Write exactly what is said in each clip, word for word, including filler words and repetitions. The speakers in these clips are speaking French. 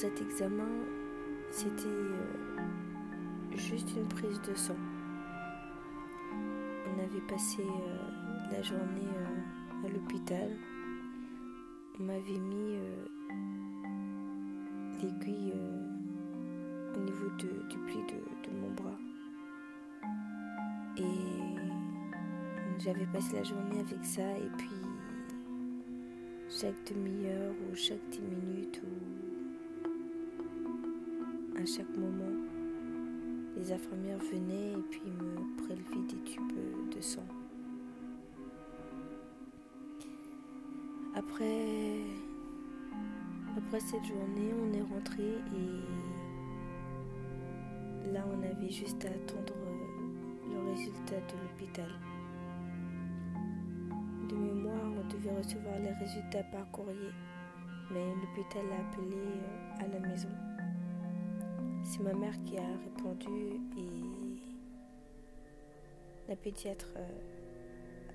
cet examen, c'était euh, juste une prise de sang. On avait passé euh, la journée euh, à l'hôpital. On m'avait mis euh, l'aiguille euh, au niveau de, du pli de, de mon bras. Et j'avais passé la journée avec ça, et puis chaque demi-heure ou chaque dix minutes ou à chaque moment, les infirmières venaient et puis me prélevaient des tubes de sang. Après, après cette journée, on est rentré et là on avait juste à attendre le résultat de l'hôpital. De mémoire, on devait recevoir les résultats par courrier, mais l'hôpital a appelé à la maison. C'est ma mère qui a répondu et la pédiatre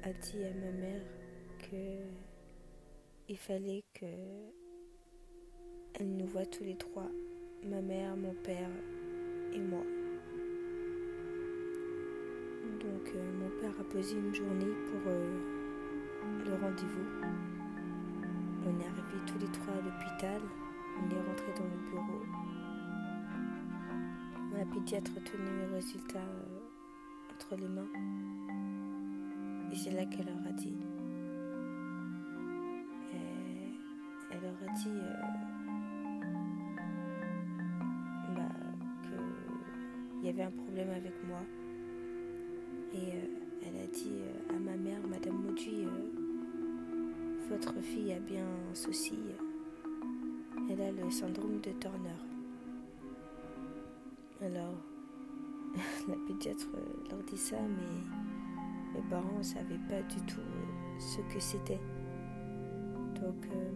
a dit à ma mère qu'il fallait qu'elle nous voie tous les trois, ma mère, mon père et moi. Donc euh, mon père a posé une journée pour euh, le rendez-vous. On est arrivés tous les trois à l'hôpital, on est rentrés dans le bureau. Ma pédiatre tenait mes résultats euh, entre les mains et c'est là qu'elle leur a dit. Et elle leur a dit euh, bah, qu'il y avait un problème avec moi. Et euh, elle a dit euh, à ma mère, Madame Mauduit, euh, votre fille a bien un souci, elle a le syndrome de Turner. Alors, la pédiatre leur dit ça, mais mes parents ne savaient pas du tout euh, ce que c'était. Donc, euh,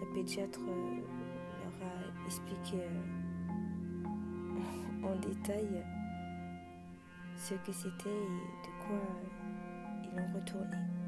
la pédiatre euh, leur a expliqué euh, en détail ce que c'était et de quoi ils l'ont retourné.